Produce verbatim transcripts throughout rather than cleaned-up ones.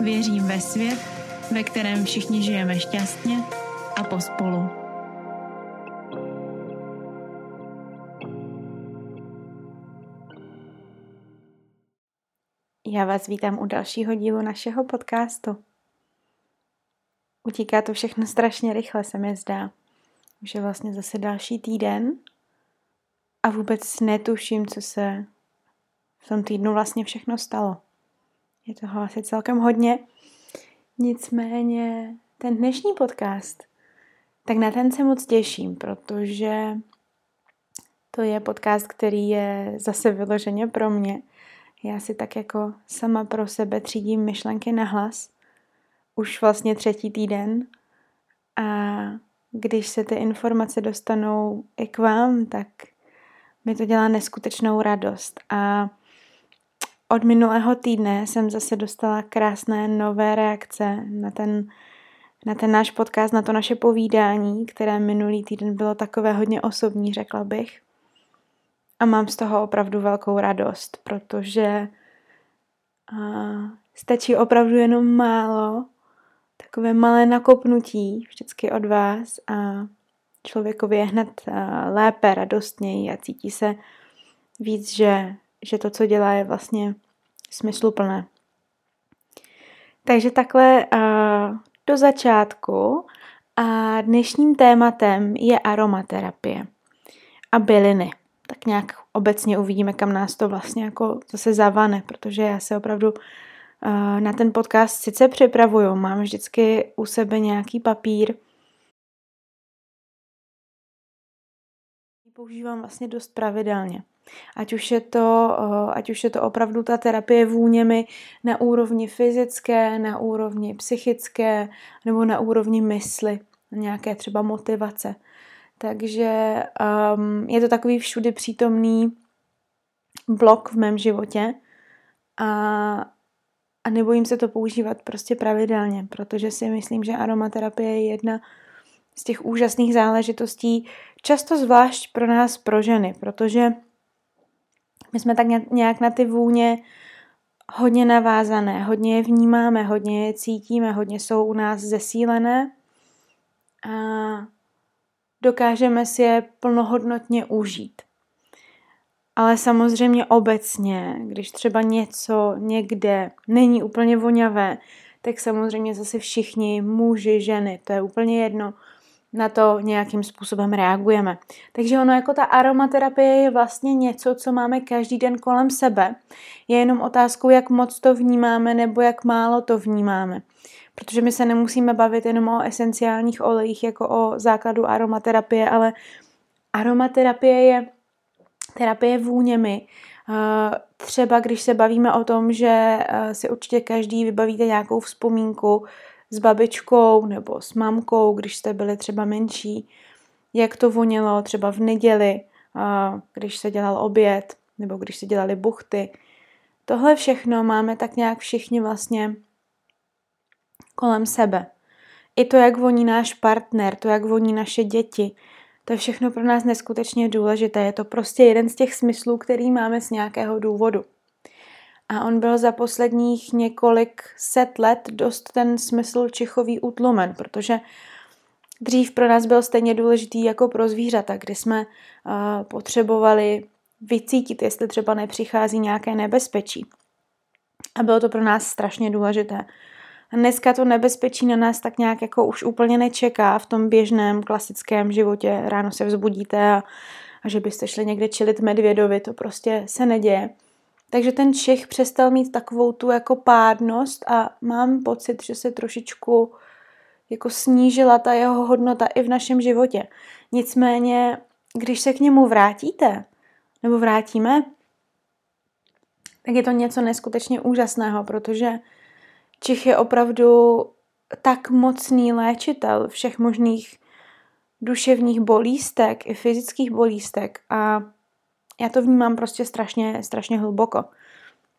Věřím ve svět, ve kterém všichni žijeme šťastně a pospolu. Já vás vítám u dalšího dílu našeho podcastu. Utíká to všechno strašně rychle, se mi zdá. Už je vlastně zase další týden a vůbec netuším, co se v tom týdnu vlastně všechno stalo. Je toho asi celkem hodně. Nicméně ten dnešní podcast, tak na ten se moc těším, protože to je podcast, který je zase vyloženě pro mě. Já si tak jako sama pro sebe třídím myšlenky na hlas. Už vlastně třetí týden. A když se ty informace dostanou i k vám, tak mi to dělá neskutečnou radost. A od minulého týdne jsem zase dostala krásné nové reakce na ten, na ten náš podcast, na to naše povídání, které minulý týden bylo takové hodně osobní, řekla bych. A mám z toho opravdu velkou radost, protože uh, stačí opravdu jenom málo, takové malé nakopnutí vždycky od vás a člověkovi je hned uh, lépe, radostněji a cítí se víc, že, že to, co dělá, je vlastně smysluplné. Takže takhle uh, do začátku a dnešním tématem je aromaterapie a byliny. Tak nějak obecně uvidíme, kam nás to vlastně jako zase zavane, protože já se opravdu uh, na ten podcast sice připravuju, mám vždycky u sebe nějaký papír. Používám vlastně dost pravidelně. Ať už je to, uh, ať už je to opravdu ta terapie vůněmi na úrovni fyzické, na úrovni psychické nebo na úrovni mysli, nějaké třeba motivace. Takže um, je to takový všudy přítomný blok v mém životě a, a nebojím se to používat prostě pravidelně, protože si myslím, že aromaterapie je jedna z těch úžasných záležitostí, často zvlášť pro nás, pro ženy, protože my jsme tak nějak na ty vůně hodně navázané, hodně je vnímáme, hodně je cítíme, hodně jsou u nás zesílené a dokážeme si je plnohodnotně užít. Ale samozřejmě obecně, když třeba něco někde není úplně voňavé, tak samozřejmě zase všichni, muži, ženy, to je úplně jedno, na to nějakým způsobem reagujeme. Takže ono jako ta aromaterapie je vlastně něco, co máme každý den kolem sebe. Je jenom otázkou, jak moc to vnímáme nebo jak málo to vnímáme. Protože my se nemusíme bavit jenom o esenciálních olejích jako o základu aromaterapie, ale aromaterapie je terapie vůněmi. Třeba když se bavíme o tom, že si určitě každý vybavíte nějakou vzpomínku s babičkou nebo s mamkou, když jste byli třeba menší, jak to vonělo třeba v neděli, když se dělal oběd nebo když se dělaly buchty. Tohle všechno máme tak nějak všichni vlastně kolem sebe. I to, jak voní náš partner, to, jak voní naše děti, to je všechno pro nás neskutečně důležité. Je to prostě jeden z těch smyslů, který máme z nějakého důvodu. A on byl za posledních několik set let dost ten smysl čichový utlumen, protože dřív pro nás byl stejně důležitý jako pro zvířata, kdy jsme uh, potřebovali vycítit, jestli třeba nepřichází nějaké nebezpečí. A bylo to pro nás strašně důležité. A dneska to nebezpečí na nás tak nějak jako už úplně nečeká v tom běžném klasickém životě. Ráno se vzbudíte a, a že byste šli někde čilit medvědovi, to prostě se neděje. Takže ten čich přestal mít takovou tu jako pádnost a mám pocit, že se trošičku jako snížila ta jeho hodnota i v našem životě. Nicméně, když se k němu vrátíte, nebo vrátíme, tak je to něco neskutečně úžasného, protože Čich je opravdu tak mocný léčitel všech možných duševních bolístek i fyzických bolístek a já to vnímám prostě strašně, strašně hluboko.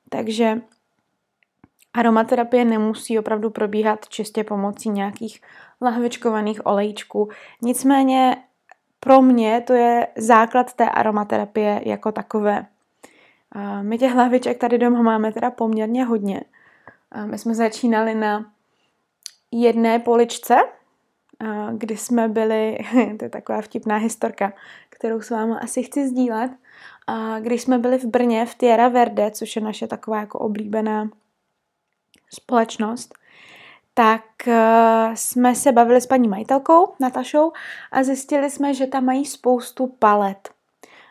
Takže aromaterapie nemusí opravdu probíhat čistě pomocí nějakých lahvičkovaných olejčků. Nicméně pro mě to je základ té aromaterapie jako takové. My těch lahviček tady doma máme teda poměrně hodně. My jsme začínali na jedné poličce, kdy jsme byli, to je taková vtipná historka, kterou s váma asi chci sdílet, když jsme byli v Brně v Tierra Verde, což je naše taková jako oblíbená společnost, tak jsme se bavili s paní majitelkou Natašou a zjistili jsme, že tam mají spoustu palet.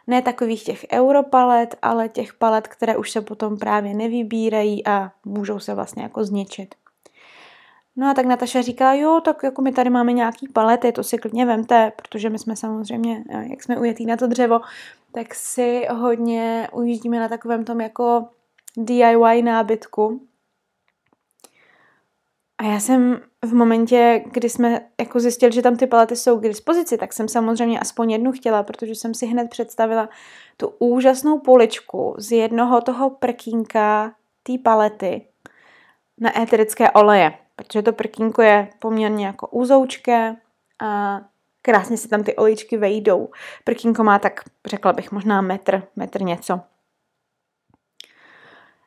Ne takových těch europalet, ale těch palet, které už se potom právě nevybírají a můžou se vlastně jako zničit. No a tak Nataša říkala, jo, tak jako my tady máme nějaký palety, to si klidně vemte, protože my jsme samozřejmě, jak jsme ujetí na to dřevo, tak si hodně ujíždíme na takovém tom jako D I Y nábytku. A já jsem v momentě, kdy jsme jako zjistili, že tam ty palety jsou k dispozici, tak jsem samozřejmě aspoň jednu chtěla, protože jsem si hned představila tu úžasnou poličku z jednoho toho prkínka té palety na éterické oleje. Protože to prkínko je poměrně jako úzoučké a krásně se tam ty olejčky vejdou. Prkínko má tak, řekla bych, možná metr, metr něco.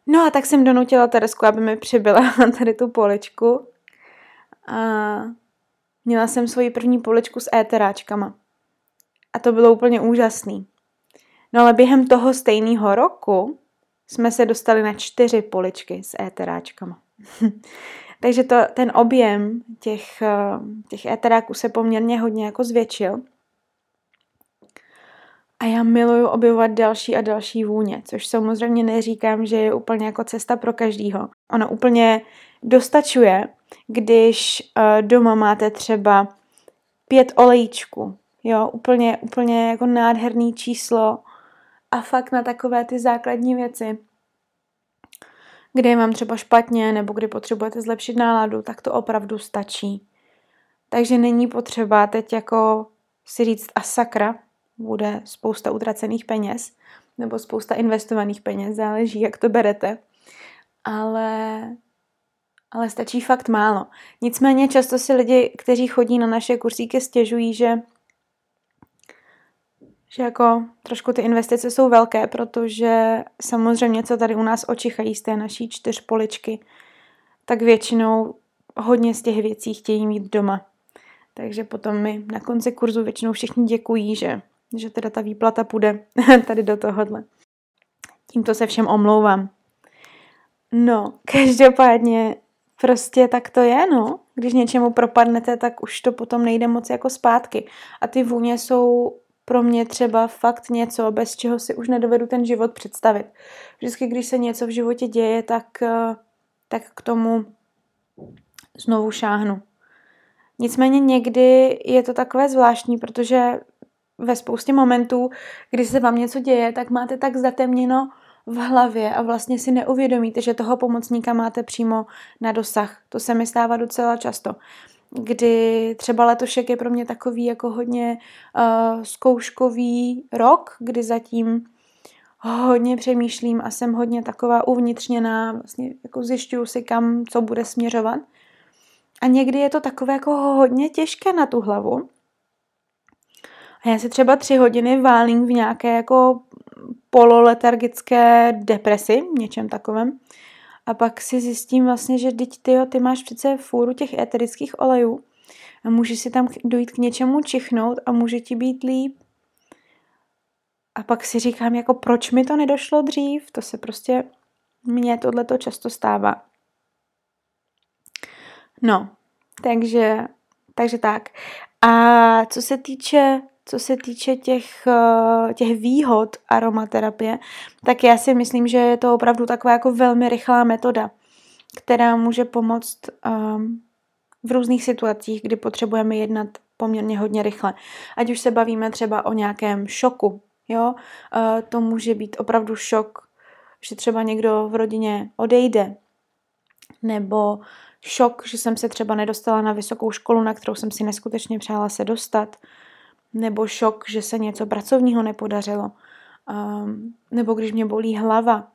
No a tak jsem donutila Teresku, aby mi přibyla tady tu poličku. A měla jsem svoji první poličku s éteráčkama. A to bylo úplně úžasný. No ale během toho stejného roku jsme se dostali na čtyři poličky s éteráčkama. Takže to, ten objem těch, těch éteráků se poměrně hodně jako zvětšil. A já miluju objevovat další a další vůně, což samozřejmě neříkám, že je úplně jako cesta pro každýho. Ono úplně dostačuje, když doma máte třeba pět olejčků. Jo, úplně, úplně jako nádherný číslo a fakt na takové ty základní věci. Kdy je vám třeba špatně nebo kdy potřebujete zlepšit náladu, tak to opravdu stačí. Takže není potřeba teď jako si říct a sakra, bude spousta utracených peněz nebo spousta investovaných peněz, záleží, jak to berete. Ale, ale stačí fakt málo. Nicméně často si lidi, kteří chodí na naše kurzíky, stěžují, že, že jako trošku ty investice jsou velké, protože samozřejmě, co tady u nás očichají z té naší čtyřpoličky, tak většinou hodně z těch věcí chtějí mít doma. Takže potom mi na konci kurzu většinou všichni děkují, že že teda ta výplata půjde tady do tohohle. Tímto se všem omlouvám. No, každopádně prostě tak to je, no. Když něčemu propadnete, tak už to potom nejde moc jako zpátky. A ty vůně jsou pro mě třeba fakt něco, bez čeho si už nedovedu ten život představit. Vždycky, když se něco v životě děje, tak, tak k tomu znovu šáhnu. Nicméně někdy je to takové zvláštní, protože ve spoustě momentů, kdy se vám něco děje, tak máte tak zatemněno v hlavě a vlastně si neuvědomíte, že toho pomocníka máte přímo na dosah. To se mi stává docela často. Kdy třeba letošek je pro mě takový jako hodně uh, zkouškový rok, kdy zatím hodně přemýšlím a jsem hodně taková uvnitřněná, vlastně jako zjišťuju si, kam co bude směřovat. A někdy je to takové jako hodně těžké na tu hlavu. A já se třeba tři hodiny válím v nějaké jako pololetargické depresi, něčem takovém. A pak si zjistím vlastně, že teď ty, ty máš přece fůru těch éterických olejů a může si tam dojít k něčemu čichnout a může ti být líp. A pak si říkám, jako proč mi to nedošlo dřív? To se prostě, mně tohleto často stává. No, takže, takže tak. A co se týče, co se týče těch, těch výhod aromaterapie, tak já si myslím, že je to opravdu taková jako velmi rychlá metoda, která může pomoct um, v různých situacích, kdy potřebujeme jednat poměrně hodně rychle. Ať už se bavíme třeba o nějakém šoku, jo? Uh, to může být opravdu šok, že třeba někdo v rodině odejde, nebo šok, že jsem se třeba nedostala na vysokou školu, na kterou jsem si neskutečně přála se dostat, nebo šok, že se něco pracovního nepodařilo, um, nebo když mě bolí hlava.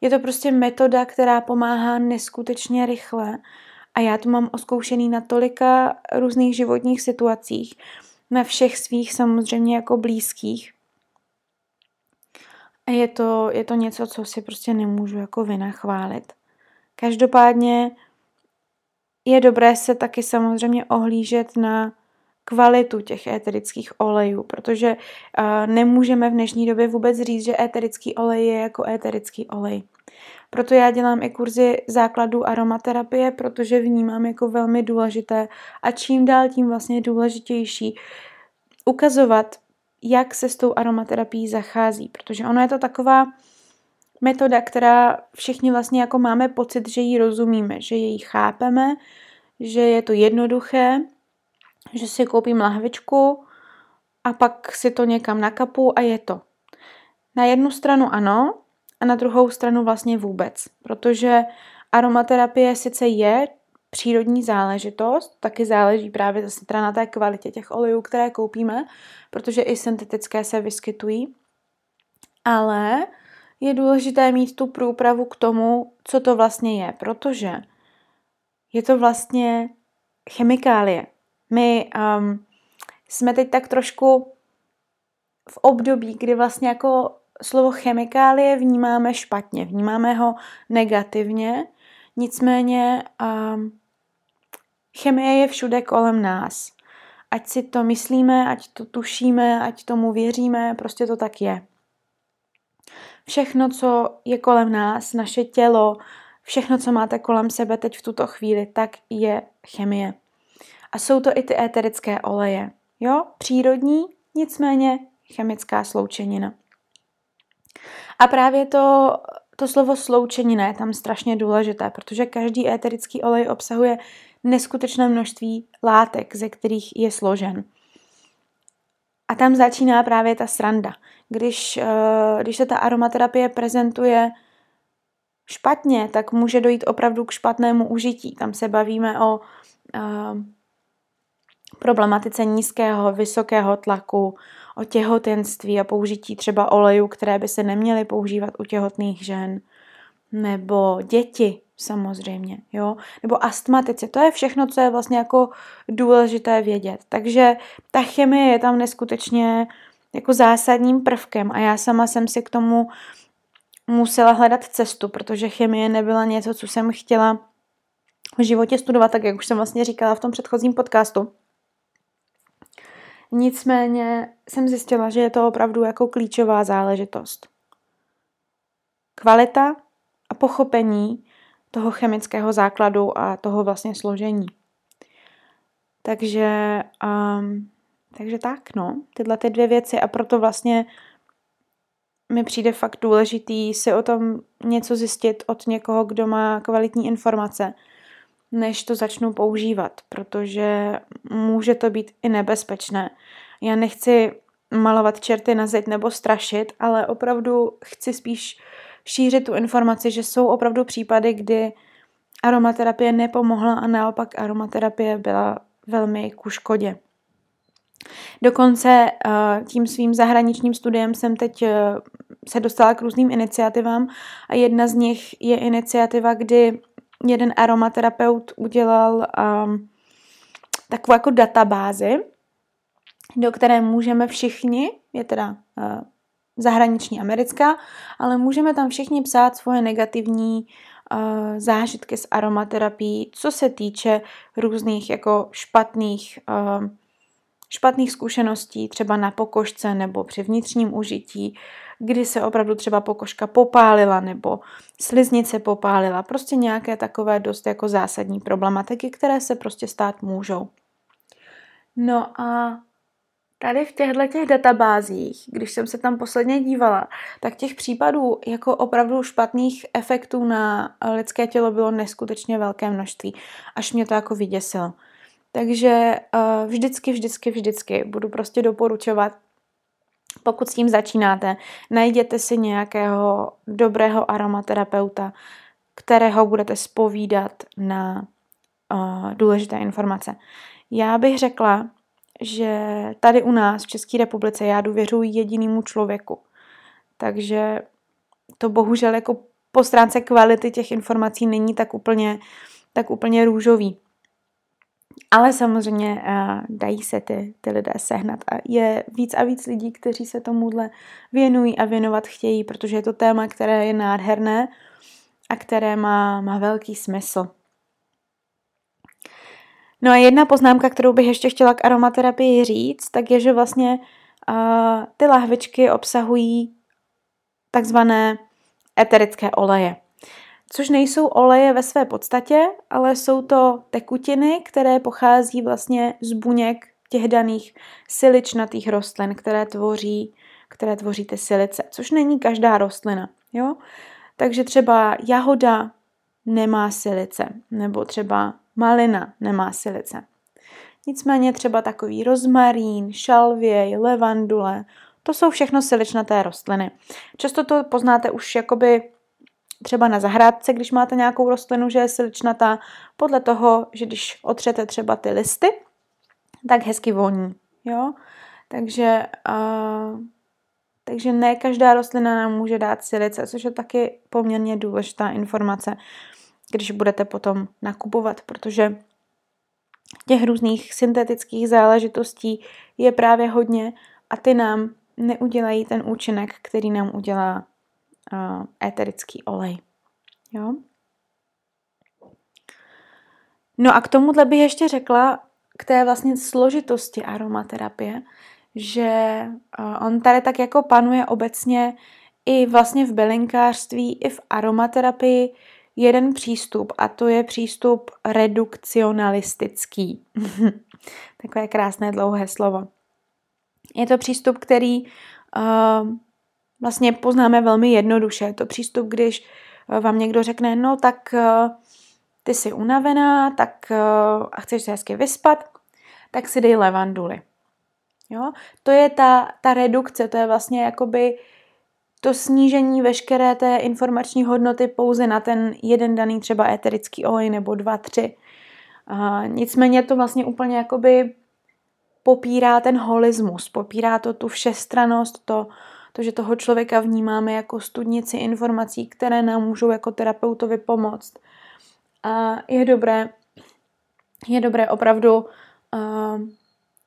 Je to prostě metoda, která pomáhá neskutečně rychle a já to mám oskoušený na tolika různých životních situacích, na všech svých samozřejmě jako blízkých. A je to, je to něco, co si prostě nemůžu jako vynachválit. Každopádně je dobré se taky samozřejmě ohlížet na kvalitu těch éterických olejů, protože uh, nemůžeme v dnešní době vůbec říct, že éterický olej je jako éterický olej. Proto já dělám i kurzy základů aromaterapie, protože vnímám jako velmi důležité a čím dál tím vlastně důležitější ukazovat, jak se s tou aromaterapií zachází, protože ono je to taková metoda, která všichni vlastně jako máme pocit, že ji rozumíme, že ji chápeme, že je to jednoduché, že si koupím lahvičku a pak si to někam nakapu a je to. Na jednu stranu ano a na druhou stranu vlastně vůbec, protože aromaterapie sice je přírodní záležitost, taky záleží právě zase teda na té kvalitě těch olejů, které koupíme, protože i syntetické se vyskytují, ale je důležité mít tu průpravu k tomu, co to vlastně je, protože je to vlastně chemikálie. My um, jsme teď tak trošku v období, kdy vlastně jako slovo chemikálie vnímáme špatně, vnímáme ho negativně, nicméně um, chemie je všude kolem nás. Ať si to myslíme, ať to tušíme, ať tomu věříme, prostě to tak je. Všechno, co je kolem nás, naše tělo, všechno, co máte kolem sebe teď v tuto chvíli, tak je chemie. A jsou to i ty éterické oleje. Jo, přírodní, nicméně chemická sloučenina. A právě to, to slovo sloučenina je tam strašně důležité, protože každý éterický olej obsahuje neskutečné množství látek, ze kterých je složen. A tam začíná právě ta sranda. Když, když se ta aromaterapie prezentuje špatně, tak může dojít opravdu k špatnému užití. Tam se bavíme o problematice nízkého, vysokého tlaku, o těhotenství a použití třeba olejů, které by se neměly používat u těhotných žen, nebo děti samozřejmě, jo? Nebo astmatici. To je všechno, co je vlastně jako důležité vědět. Takže ta chemie je tam neskutečně jako zásadním prvkem a já sama jsem si k tomu musela hledat cestu, protože chemie nebyla něco, co jsem chtěla v životě studovat, tak jak už jsem vlastně říkala v tom předchozím podcastu. Nicméně jsem zjistila, že je to opravdu jako klíčová záležitost. Kvalita a pochopení toho chemického základu a toho vlastně složení. Takže, um, takže tak, no, tyhle ty dvě věci a proto vlastně mi přijde fakt důležitý si o tom něco zjistit od někoho, kdo má kvalitní informace, než to začnu používat, protože může to být i nebezpečné. Já nechci malovat čerty na zeď nebo strašit, ale opravdu chci spíš šířit tu informaci, že jsou opravdu případy, kdy aromaterapie nepomohla a naopak aromaterapie byla velmi ku škodě. Dokonce tím svým zahraničním studiem jsem teď se dostala k různým iniciativám a jedna z nich je iniciativa, kdy jeden aromaterapeut udělal um, takovou jako databázi, do které můžeme všichni, je teda uh, zahraniční americká, ale můžeme tam všichni psát svoje negativní uh, zážitky z aromaterapií, co se týče různých jako špatných, uh, špatných zkušeností, třeba na pokožce nebo při vnitřním užití, kdy se opravdu třeba pokožka popálila nebo sliznice popálila. Prostě nějaké takové dost jako zásadní problematiky, které se prostě stát můžou. No a tady v těchto databázích, když jsem se tam posledně dívala, tak těch případů jako opravdu špatných efektů na lidské tělo bylo neskutečně velké množství. Až mě to jako vyděsilo. Takže vždycky, vždycky, vždycky budu prostě doporučovat, pokud s tím začínáte, najděte si nějakého dobrého aromaterapeuta, kterého budete zpovídat na uh, důležité informace. Já bych řekla, že tady u nás v České republice já důvěřuji jedinému člověku. Takže to bohužel jako po stránce kvality těch informací není tak úplně, tak úplně růžový. Ale samozřejmě uh, dají se ty, ty lidé sehnat a je víc a víc lidí, kteří se tomuhle věnují a věnovat chtějí, protože je to téma, které je nádherné a které má, má velký smysl. No a jedna poznámka, kterou bych ještě chtěla k aromaterapii říct, tak je, že vlastně uh, ty lahvičky obsahují takzvané eterické oleje. Což nejsou oleje ve své podstatě, ale jsou to tekutiny, které pochází vlastně z buněk těch daných siličnatých rostlin, které tvoří, které tvoří ty silice, což není každá rostlina. Jo? Takže třeba jahoda nemá silice, nebo třeba malina nemá silice. Nicméně třeba takový rozmarín, šalvěj, levandule, to jsou všechno siličnaté rostliny. Často to poznáte už jakoby třeba na zahrádce, když máte nějakou rostlinu, že je siličnatá, podle toho, že když otřete třeba ty listy, tak hezky voní. Jo? Takže, uh, takže ne každá rostlina nám může dát silice, což je taky poměrně důležitá informace, když budete potom nakupovat, protože těch různých syntetických záležitostí je právě hodně a ty nám neudělají ten účinek, který nám udělá eterický olej. Jo? No a k tomuhle bych ještě řekla, k té vlastně složitosti aromaterapie, že on tady tak jako panuje obecně i vlastně v bylinkářství, i v aromaterapii jeden přístup a to je přístup redukcionalistický. Takové krásné dlouhé slovo. Je to přístup, který uh, vlastně poznáme velmi jednoduše. Je to přístup, když vám někdo řekne, no tak ty jsi unavená tak, a chceš se hezky vyspat, tak si dej levanduli. Jo? To je ta, ta redukce, to je vlastně jakoby to snížení veškeré té informační hodnoty pouze na ten jeden daný třeba eterický olej nebo dva, tři. A nicméně to vlastně úplně jakoby popírá ten holismus, popírá to tu všestrannost, to to, že toho člověka vnímáme jako studnici informací, které nám můžou jako terapeutovi pomoct. A je dobré, je dobré opravdu uh,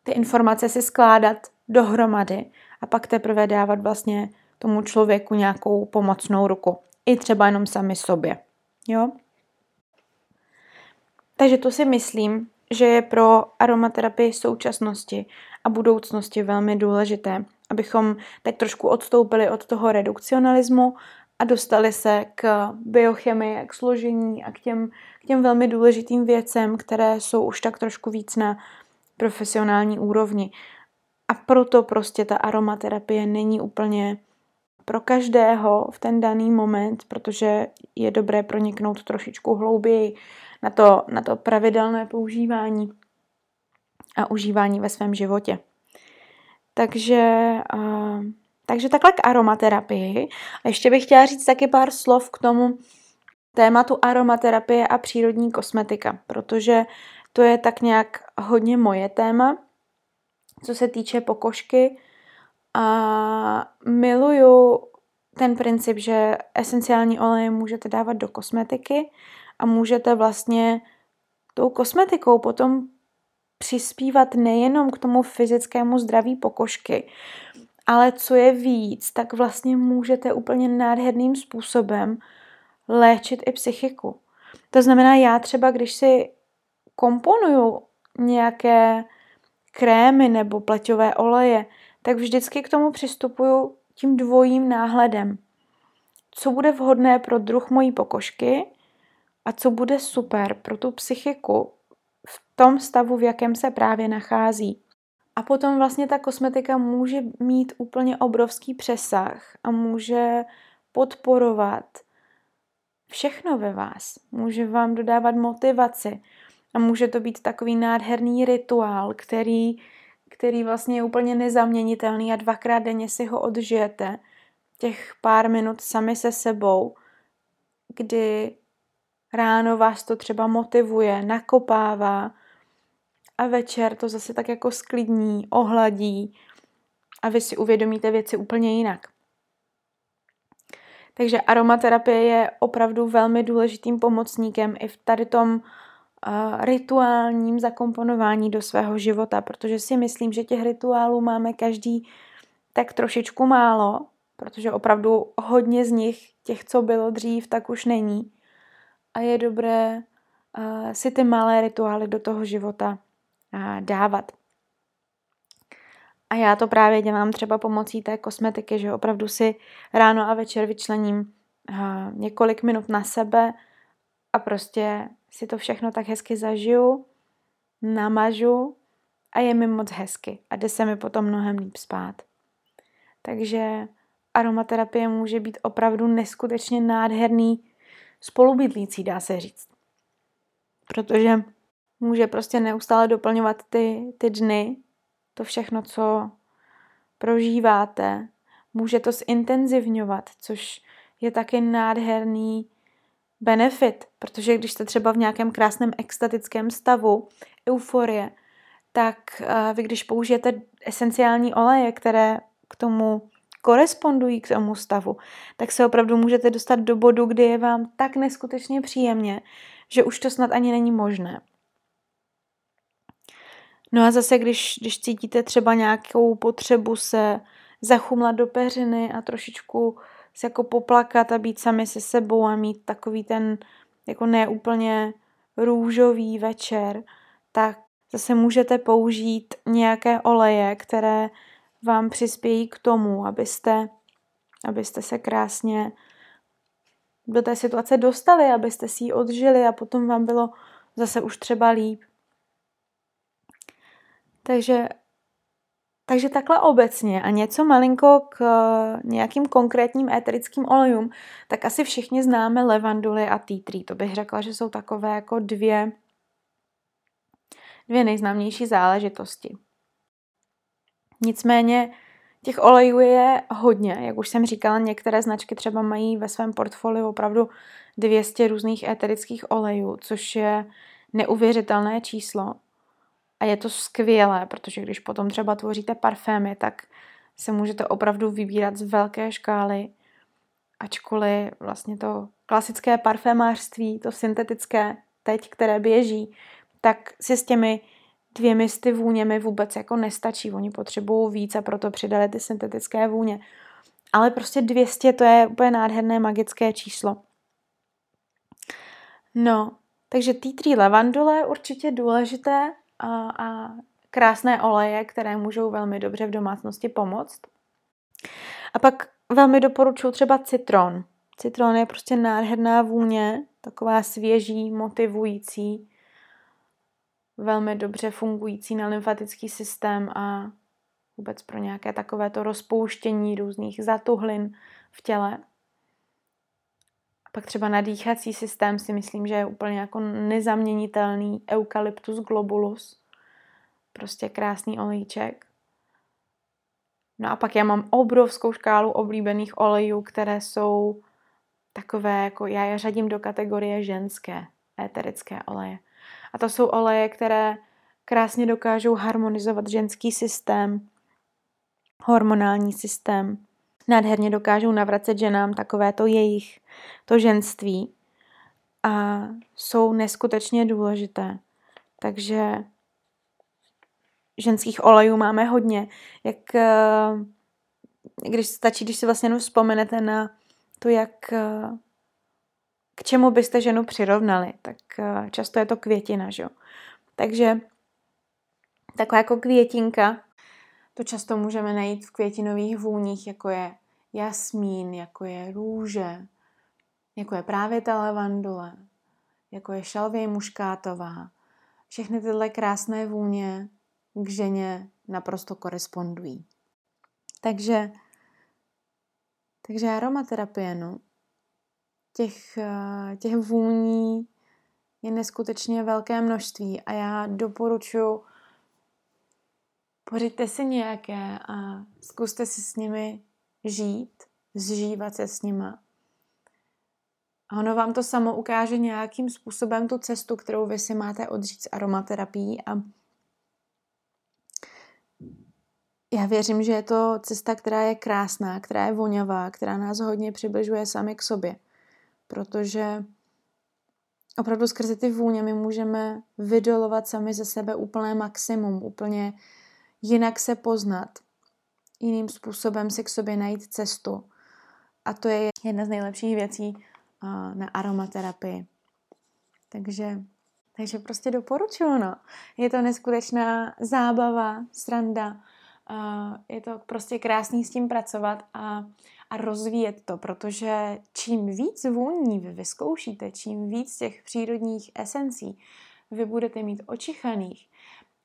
ty informace si skládat dohromady a pak teprve dávat vlastně tomu člověku nějakou pomocnou ruku. I třeba jenom sami sobě. Jo? Takže to si myslím, že je pro aromaterapii současnosti a budoucnosti velmi důležité, abychom tak trošku odstoupili od toho redukcionalismu a dostali se k biochemii, k složení a k těm, k těm velmi důležitým věcem, které jsou už tak trošku víc na profesionální úrovni. A proto prostě ta aromaterapie není úplně pro každého v ten daný moment, protože je dobré proniknout trošičku hlouběji na to, na to pravidelné používání a užívání ve svém životě. Takže, uh, takže takhle k aromaterapii. A ještě bych chtěla říct taky pár slov k tomu tématu aromaterapie a přírodní kosmetika, protože to je tak nějak hodně moje téma, co se týče pokožky. A miluju ten princip, že esenciální oleje můžete dávat do kosmetiky a můžete vlastně tou kosmetikou potom přispívat nejenom k tomu fyzickému zdraví pokožky, ale co je víc, tak vlastně můžete úplně nádherným způsobem léčit i psychiku. To znamená, já třeba, když si komponuju nějaké krémy nebo pleťové oleje, tak vždycky k tomu přistupuju tím dvojím náhledem. Co bude vhodné pro druh mojí pokožky a co bude super pro tu psychiku, v tom stavu, v jakém se právě nachází. A potom vlastně ta kosmetika může mít úplně obrovský přesah a může podporovat všechno ve vás. Může vám dodávat motivaci a může to být takový nádherný rituál, který, který vlastně je úplně nezaměnitelný a dvakrát denně si ho odžijete těch pár minut sami se sebou, kdy Ráno vás to třeba motivuje, nakopává a večer to zase tak jako sklidní, ohladí a vy si uvědomíte věci úplně jinak. Takže aromaterapie je opravdu velmi důležitým pomocníkem i v tady tom uh, rituálním zakomponování do svého života, protože si myslím, že těch rituálů máme každý tak trošičku málo, protože opravdu hodně z nich, těch, co bylo dřív, tak už není. A je dobré uh, si ty malé rituály do toho života uh, dávat. A já to právě dělám třeba pomocí té kosmetiky, že opravdu si ráno a večer vyčlením uh, několik minut na sebe a prostě si to všechno tak hezky zažiju, namažu a je mi moc hezky a jde se mi potom mnohem líp spát. Takže aromaterapie může být opravdu neskutečně nádherný spolubydlící, dá se říct. Protože může prostě neustále doplňovat ty, ty dny, to všechno, co prožíváte. Může to zintenzivňovat, což je taky nádherný benefit, protože když jste třeba v nějakém krásném extatickém stavu, euforie, tak vy když použijete esenciální oleje, které k tomu korespondují, k tomu stavu, tak se opravdu můžete dostat do bodu, kdy je vám tak neskutečně příjemně, že už to snad ani není možné. No a zase, když, když cítíte třeba nějakou potřebu se zachumlat do peřiny a trošičku se jako poplakat a být sami se sebou a mít takový ten jako neúplně růžový večer, tak zase můžete použít nějaké oleje, které vám přispějí k tomu, abyste, abyste se krásně do té situace dostali, abyste si ji odžili a potom vám bylo zase už třeba líp. Takže, takže takhle obecně a něco malinko k nějakým konkrétním éterickým olejům, tak asi všichni známe levanduly a tea tree. To bych řekla, že jsou takové jako dvě, dvě nejznámější záležitosti. Nicméně těch olejů je hodně. Jak už jsem říkala, některé značky třeba mají ve svém portfoliu opravdu dvě stě různých éterických olejů, což je neuvěřitelné číslo. A je to skvělé, protože když potom třeba tvoříte parfémy, tak se můžete opravdu vybírat z velké škály. Ačkoliv vlastně to klasické parfémářství, to syntetické teď, které běží, tak si s těmi dvěmi sty vůněmi vůbec jako nestačí. Oni potřebují víc a proto přidali ty syntetické vůně. Ale prostě dvě stě, to je úplně nádherné magické číslo. No, takže tea tree, levandule určitě důležité a krásné oleje, které můžou velmi dobře v domácnosti pomoct. A pak velmi doporučuji třeba citron. Citron je prostě nádherná vůně, taková svěží, motivující, velmi dobře fungující na lymfatický systém a vůbec pro nějaké takovéto rozpouštění různých zatuhlin v těle. A pak třeba na dýchací systém si myslím, že je úplně jako nezaměnitelný eukalyptus globulus. Prostě krásný olejček. No a pak já mám obrovskou škálu oblíbených olejů, které jsou takové, jako já je řadím do kategorie ženské éterické oleje. A to jsou oleje, které krásně dokážou harmonizovat ženský systém, hormonální systém. Nádherně dokážou navracet ženám takové to jejich, to ženství a jsou neskutečně důležité. Takže ženských olejů máme hodně. Jak, když stačí, když si vlastně jenom vzpomenete na to, jak k čemu byste ženu přirovnali, tak často je to květina, že jo. Takže taková jako květinka, to často můžeme najít v květinových vůních, jako je jasmín, jako je růže, jako je právě ta levandule, jako je šalvěj muškátová. Všechny tyhle krásné vůně k ženě naprosto korespondují. Takže, takže aromaterapie, no. Těch, těch vůní je neskutečně velké množství a já doporučuji, pořiďte si nějaké a zkuste si s nimi žít, zžívat se s nima. A ono vám to samo ukáže nějakým způsobem tu cestu, kterou vy si máte odříct aromaterapií. A já věřím, že je to cesta, která je krásná, která je voňavá, která nás hodně přibližuje sami k sobě. Protože opravdu skrze ty vůně my můžeme vydolovat sami ze sebe úplné maximum, úplně jinak se poznat, jiným způsobem si k sobě najít cestu. A to je jedna z nejlepších věcí na aromaterapii. Takže, takže prostě doporučuju, no. Je to neskutečná zábava, sranda. Je to prostě krásný s tím pracovat a, a rozvíjet to, protože čím víc vůní vy vyzkoušíte, čím víc těch přírodních esencí vy budete mít očichaných,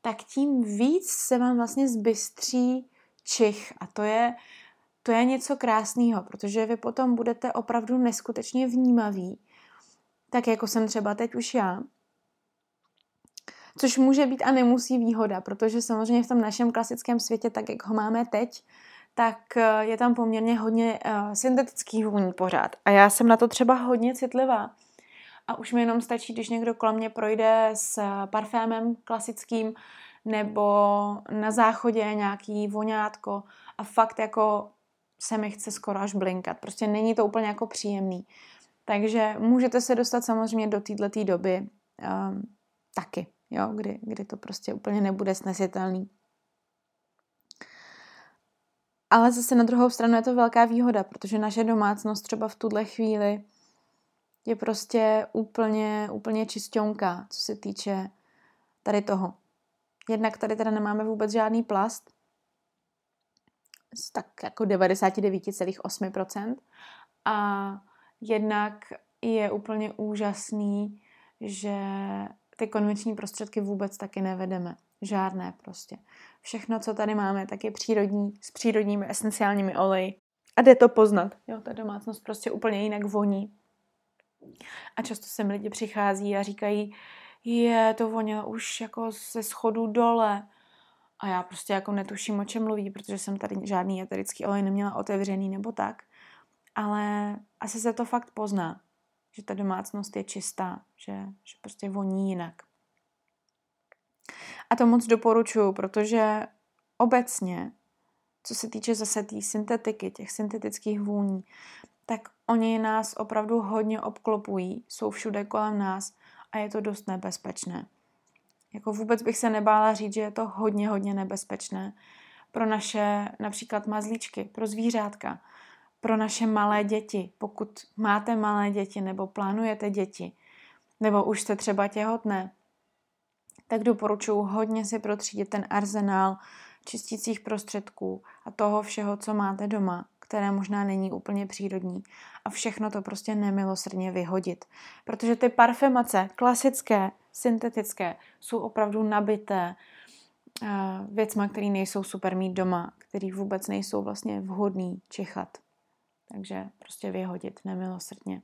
tak tím víc se vám vlastně zbystří čich. A to je, to je něco krásného, protože vy potom budete opravdu neskutečně vnímaví, tak jako jsem třeba teď už já. Což může být a nemusí výhoda, protože samozřejmě v tom našem klasickém světě, tak jak ho máme teď, tak je tam poměrně hodně syntetických vůní pořád. A já jsem na to třeba hodně citlivá. A už mi jenom stačí, když někdo kolem mě projde s parfémem klasickým nebo na záchodě nějaký voňátko a fakt jako se mi chce skoro až blinkat. Prostě není to úplně jako příjemný. Takže můžete se dostat samozřejmě do této doby um, taky. Jo, kdy, kdy to prostě úplně nebude snesitelný. Ale zase na druhou stranu je to velká výhoda, protože naše domácnost třeba v tuhle chvíli je prostě úplně, úplně čistěnká, co se týče tady toho. Jednak tady teda nemáme vůbec žádný plast, tak jako devadesát devět celá osm procenta. A jednak je úplně úžasný, že ty konvenční prostředky vůbec taky nevedeme. Žádné prostě. Všechno, co tady máme, tak je přírodní, s přírodními esenciálními oleji. A jde to poznat. Jo, ta domácnost prostě úplně jinak voní. A často sem lidi přichází a říkají, je, to vonělo už jako ze schodu dole. A já prostě jako netuším, o čem mluví, protože jsem tady žádný eterický olej neměla otevřený nebo tak. Ale asi se to fakt pozná. Že ta domácnost je čistá, že, že prostě voní jinak. A to moc doporučuju, protože obecně, co se týče zase té syntetiky, těch syntetických vůní, tak oni nás opravdu hodně obklopují, jsou všude kolem nás a je to dost nebezpečné. Jako vůbec bych se nebála říct, že je to hodně, hodně nebezpečné pro naše například mazlíčky, pro zvířátka, pro naše malé děti, pokud máte malé děti nebo plánujete děti, nebo už jste třeba těhotné, tak doporučuji hodně si protřídit ten arzenál čistících prostředků a toho všeho, co máte doma, které možná není úplně přírodní. A všechno to prostě nemilosrdně vyhodit. Protože ty parfémace klasické, syntetické, jsou opravdu nabité věcma, které nejsou super mít doma, které vůbec nejsou vlastně vhodný čichat. Takže prostě vyhodit nemilosrdně.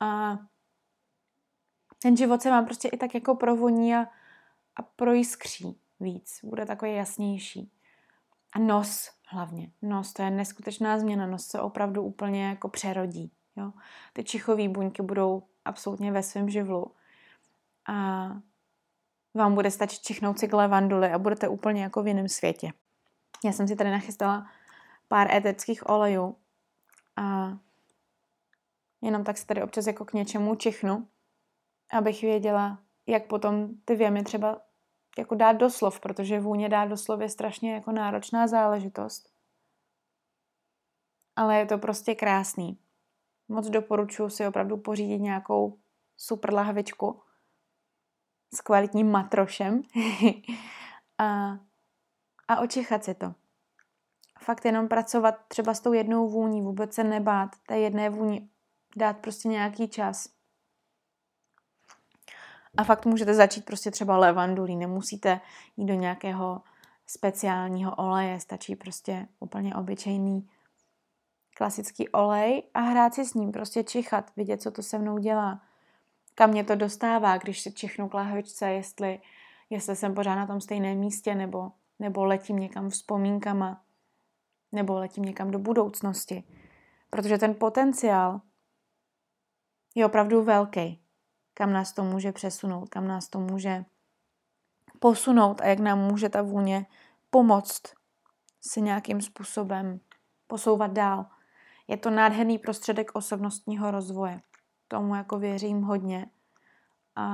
A ten život se vám prostě i tak jako provoní a, a projiskří víc. Bude takový jasnější. A nos hlavně. Nos, to je neskutečná změna. Nos se opravdu úplně jako přerodí. Jo? Ty čichové buňky budou absolutně ve svém živlu. A vám bude stačit čichnout si k levanduly a budete úplně jako v jiném světě. Já jsem si tady nachystala pár eterických olejů a jenom tak se tady občas jako k něčemu čichnu, abych věděla, jak potom ty věmy třeba jako dát do slov, protože vůně dát do slov je strašně jako náročná záležitost. Ale je to prostě krásný. Moc doporučuji si opravdu pořídit nějakou super lahvičku s kvalitním matrošem a, a očichat si to. Fakt jenom pracovat třeba s tou jednou vůní, vůbec se nebát, té jedné vůni dát prostě nějaký čas. A fakt můžete začít prostě třeba levandulí, nemusíte jít do nějakého speciálního oleje, stačí prostě úplně obyčejný klasický olej a hrát si s ním, prostě čichat, vidět, co to se mnou dělá, kam mě to dostává, když se čichnu k lahvičce, jestli, jestli jsem pořád na tom stejném místě nebo, nebo letím někam vzpomínkama. Nebo letím někam do budoucnosti. Protože ten potenciál je opravdu velký. Kam nás to může přesunout, kam nás to může posunout a jak nám může ta vůně pomoct se nějakým způsobem posouvat dál. Je to nádherný prostředek osobnostního rozvoje. Tomu jako věřím hodně. A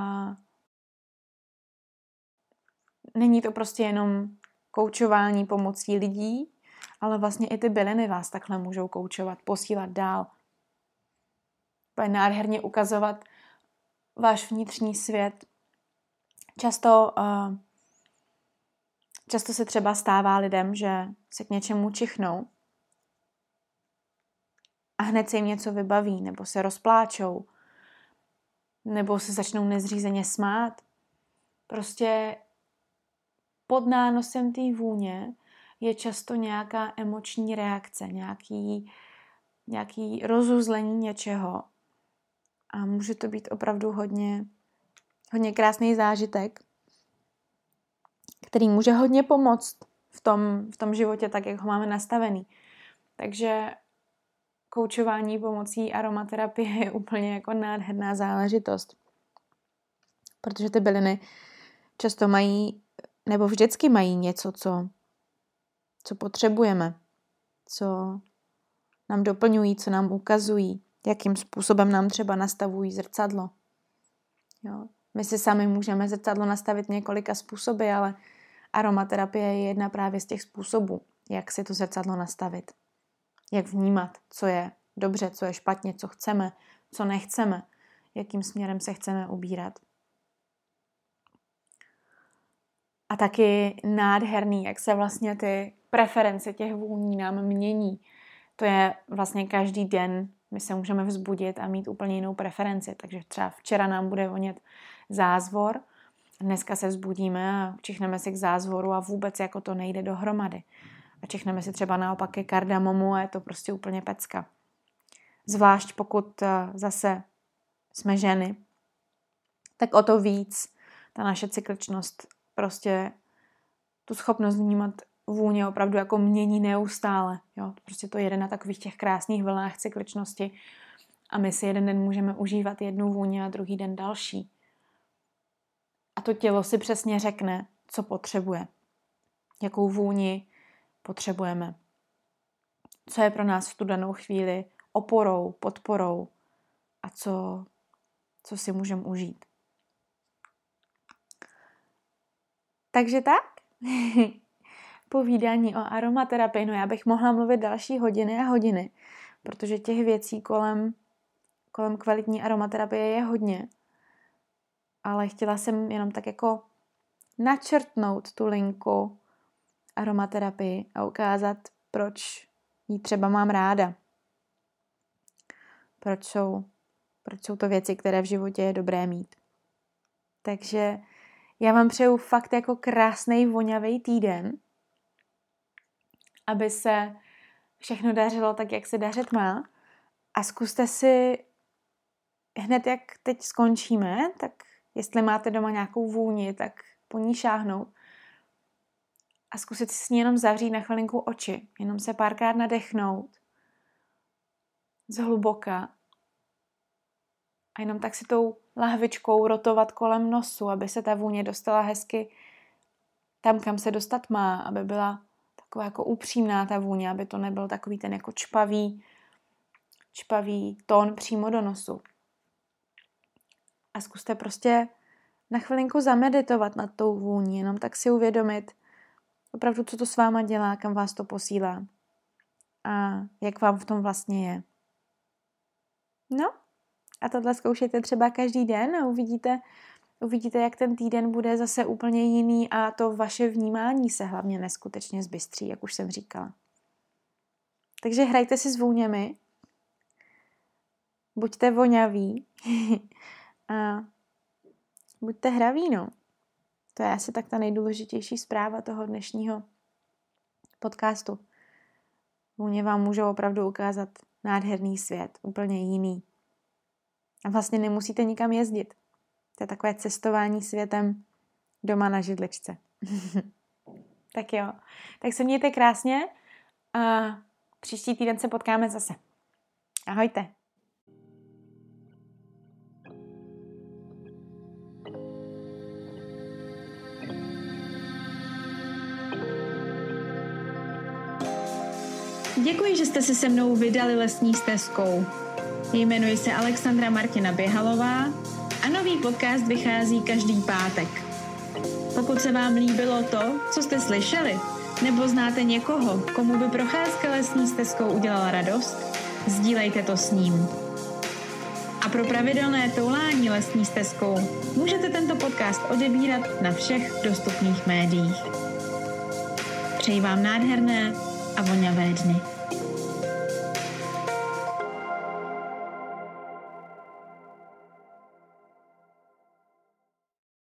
není to prostě jenom koučování pomocí lidí, ale vlastně i ty byliny vás takhle můžou koučovat, posílat dál. Bude nádherně ukazovat váš vnitřní svět. Často, uh, často se třeba stává lidem, že se k něčemu čichnou a hned se jim něco vybaví, nebo se rozpláčou, nebo se začnou nezřízeně smát. Prostě pod nánosem té vůně je často nějaká emoční reakce, nějaký, nějaký rozuzlení něčeho. A může to být opravdu hodně, hodně krásný zážitek, který může hodně pomoct v tom, v tom životě, tak jak ho máme nastavený. Takže koučování pomocí aromaterapie je úplně jako nádherná záležitost. Protože ty byliny často mají, nebo vždycky mají něco, co, co potřebujeme, co nám doplňují, co nám ukazují, jakým způsobem nám třeba nastavují zrcadlo. Jo. My si sami můžeme zrcadlo nastavit několika způsoby, ale aromaterapie je jedna právě z těch způsobů, jak si to zrcadlo nastavit. Jak vnímat, co je dobře, co je špatně, co chceme, co nechceme, jakým směrem se chceme ubírat. A taky nádherný, jak se vlastně ty preference těch vůní nám mění. To je vlastně každý den, my se můžeme vzbudit a mít úplně jinou preferenci. Takže třeba včera nám bude vonět zázvor, dneska se vzbudíme a čichneme si k zázvoru a vůbec jako to nejde dohromady. A čichneme si třeba naopak ke kardamomu a je to prostě úplně pecka. Zvlášť pokud zase jsme ženy, tak o to víc ta naše cykličnost prostě tu schopnost vnímat vůně opravdu jako mění neustále. Jo? Prostě to jede na takových těch krásných vlnách cykličnosti a my si jeden den můžeme užívat jednu vůni a druhý den další. A to tělo si přesně řekne, co potřebuje. Jakou vůni potřebujeme. Co je pro nás v tu danou chvíli oporou, podporou a co, co si můžeme užít. Takže tak, povídání o aromaterapii, no já bych mohla mluvit další hodiny a hodiny, protože těch věcí kolem, kolem kvalitní aromaterapie je hodně, ale chtěla jsem jenom tak jako načrtnout tu linku aromaterapii a ukázat, proč ji třeba mám ráda. Proč jsou, proč jsou to věci, které v životě je dobré mít. Takže já vám přeju fakt jako krásnej, vonavej týden, aby se všechno dařilo tak, jak se dařit má. A zkuste si hned, jak teď skončíme, tak jestli máte doma nějakou vůni, tak po ní šáhnout. A zkusit si s ní jenom zavřít na chvilinku oči. Jenom se párkrát nadechnout. Zhluboka. A jenom tak si tou lahvičkou rotovat kolem nosu, aby se ta vůně dostala hezky tam, kam se dostat má, aby byla taková jako upřímná ta vůně, aby to nebyl takový ten jako čpavý, čpavý tón přímo do nosu. A zkuste prostě na chvilinku zameditovat nad tou vůní, jenom tak si uvědomit opravdu, co to s váma dělá, kam vás to posílá a jak vám v tom vlastně je. No, a tohle zkoušejte třeba každý den a uvidíte, uvidíte, jak ten týden bude zase úplně jiný a to vaše vnímání se hlavně neskutečně zbystří, jak už jsem říkala. Takže hrajte si s vůněmi, buďte voňaví a buďte hraví, no. To je asi tak ta nejdůležitější zpráva toho dnešního podcastu. Vůně vám můžou opravdu ukázat nádherný svět, úplně jiný. A vlastně nemusíte nikam jezdit. To je takové cestování světem doma na židličce. Tak jo. Tak se mějte krásně a příští týden se potkáme zase. Ahojte. Děkuji, že jste se se mnou vydali lesní stezkou. Jmenuji se Alexandra Martina Běhalová a nový podcast vychází každý pátek. Pokud se vám líbilo to, co jste slyšeli, nebo znáte někoho, komu by procházka lesní stezkou udělala radost, sdílejte to s ním. A pro pravidelné toulání lesní stezkou můžete tento podcast odebírat na všech dostupných médiích. Přeji vám nádherné a voňavé dny.